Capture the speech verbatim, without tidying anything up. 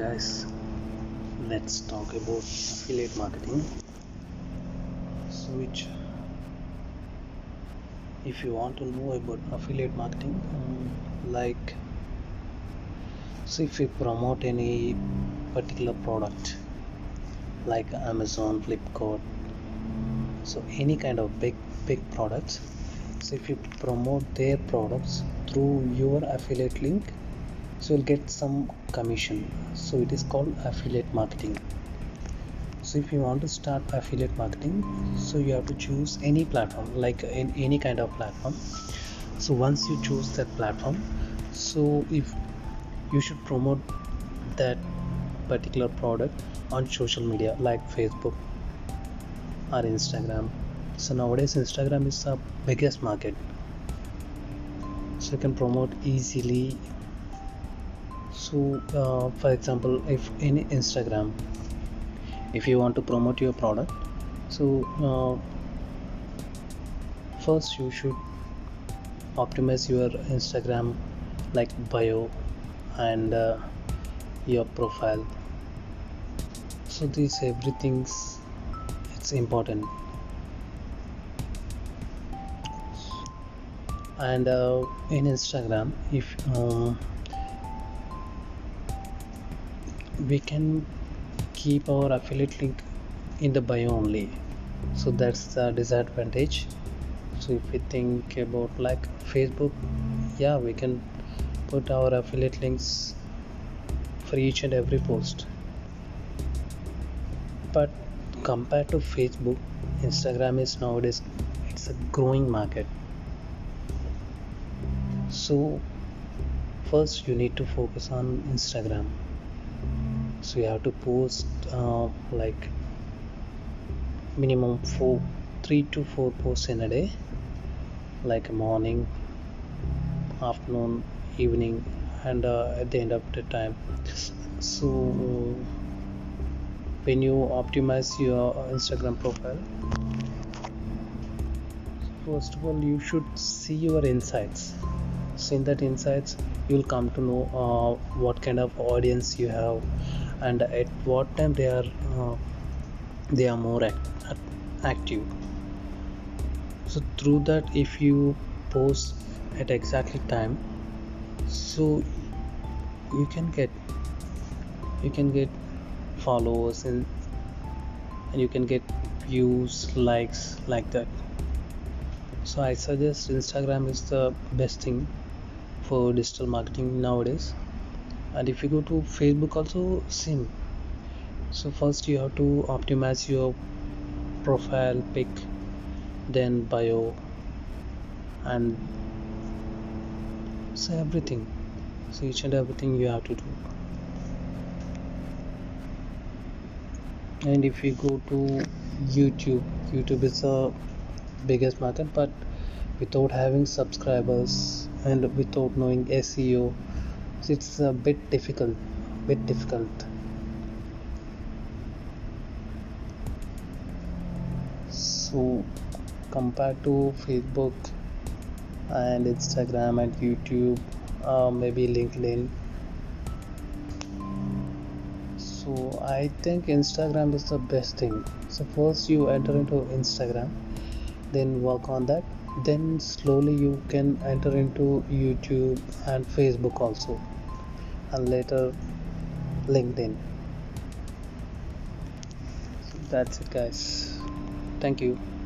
guys, let's talk about affiliate marketing. So which if you want to know about affiliate marketing, um, like so if you promote any particular product like Amazon, Flipkart, so any kind of big big products, so if you promote their products through your affiliate link, so you'll get some commission. So it is called affiliate marketing. So if you want to start affiliate marketing, so you have to choose any platform, like in any kind of platform. So once you choose that platform, so if you should promote that particular product on social media like Facebook or Instagram. So nowadays Instagram is the biggest market, so you can promote easily. So uh, for example, if in Instagram, if you want to promote your product, so uh, first you should optimize your Instagram like bio and uh, your profile. So this everything's it's important. And uh, in Instagram, if uh, we can keep our affiliate link in the bio only, so that's the disadvantage. So if we think about like Facebook, yeah, we can put our affiliate links for each and every post, but compared to Facebook, Instagram is nowadays it's a growing market. So first you need to focus on Instagram. So you have to post uh, like minimum four, three to four posts in a day, like morning, afternoon, evening, and uh, at the end of the time. So when you optimize your Instagram profile, first of all you should see your insights. So in that insights, you'll come to know uh, what kind of audience you have, and at what time they are uh, they are more act- active. So through that, if you post at exactly time, so you can get you can get followers and and you can get views, likes, like that. So I suggest Instagram is the best thing for digital marketing nowadays. And if you go to Facebook also, same. So first you have to optimize your profile pic, then bio, and so everything. So each and everything you have to do. And if you go to YouTube, YouTube is the biggest market, but without having subscribers and without knowing S E O, it's a bit difficult bit difficult so compared to Facebook and Instagram and YouTube, uh, maybe LinkedIn. So I think Instagram is the best thing. So first you enter into Instagram, then work on that, then slowly you can enter into YouTube and Facebook also, and later LinkedIn. So that's it guys, thank you.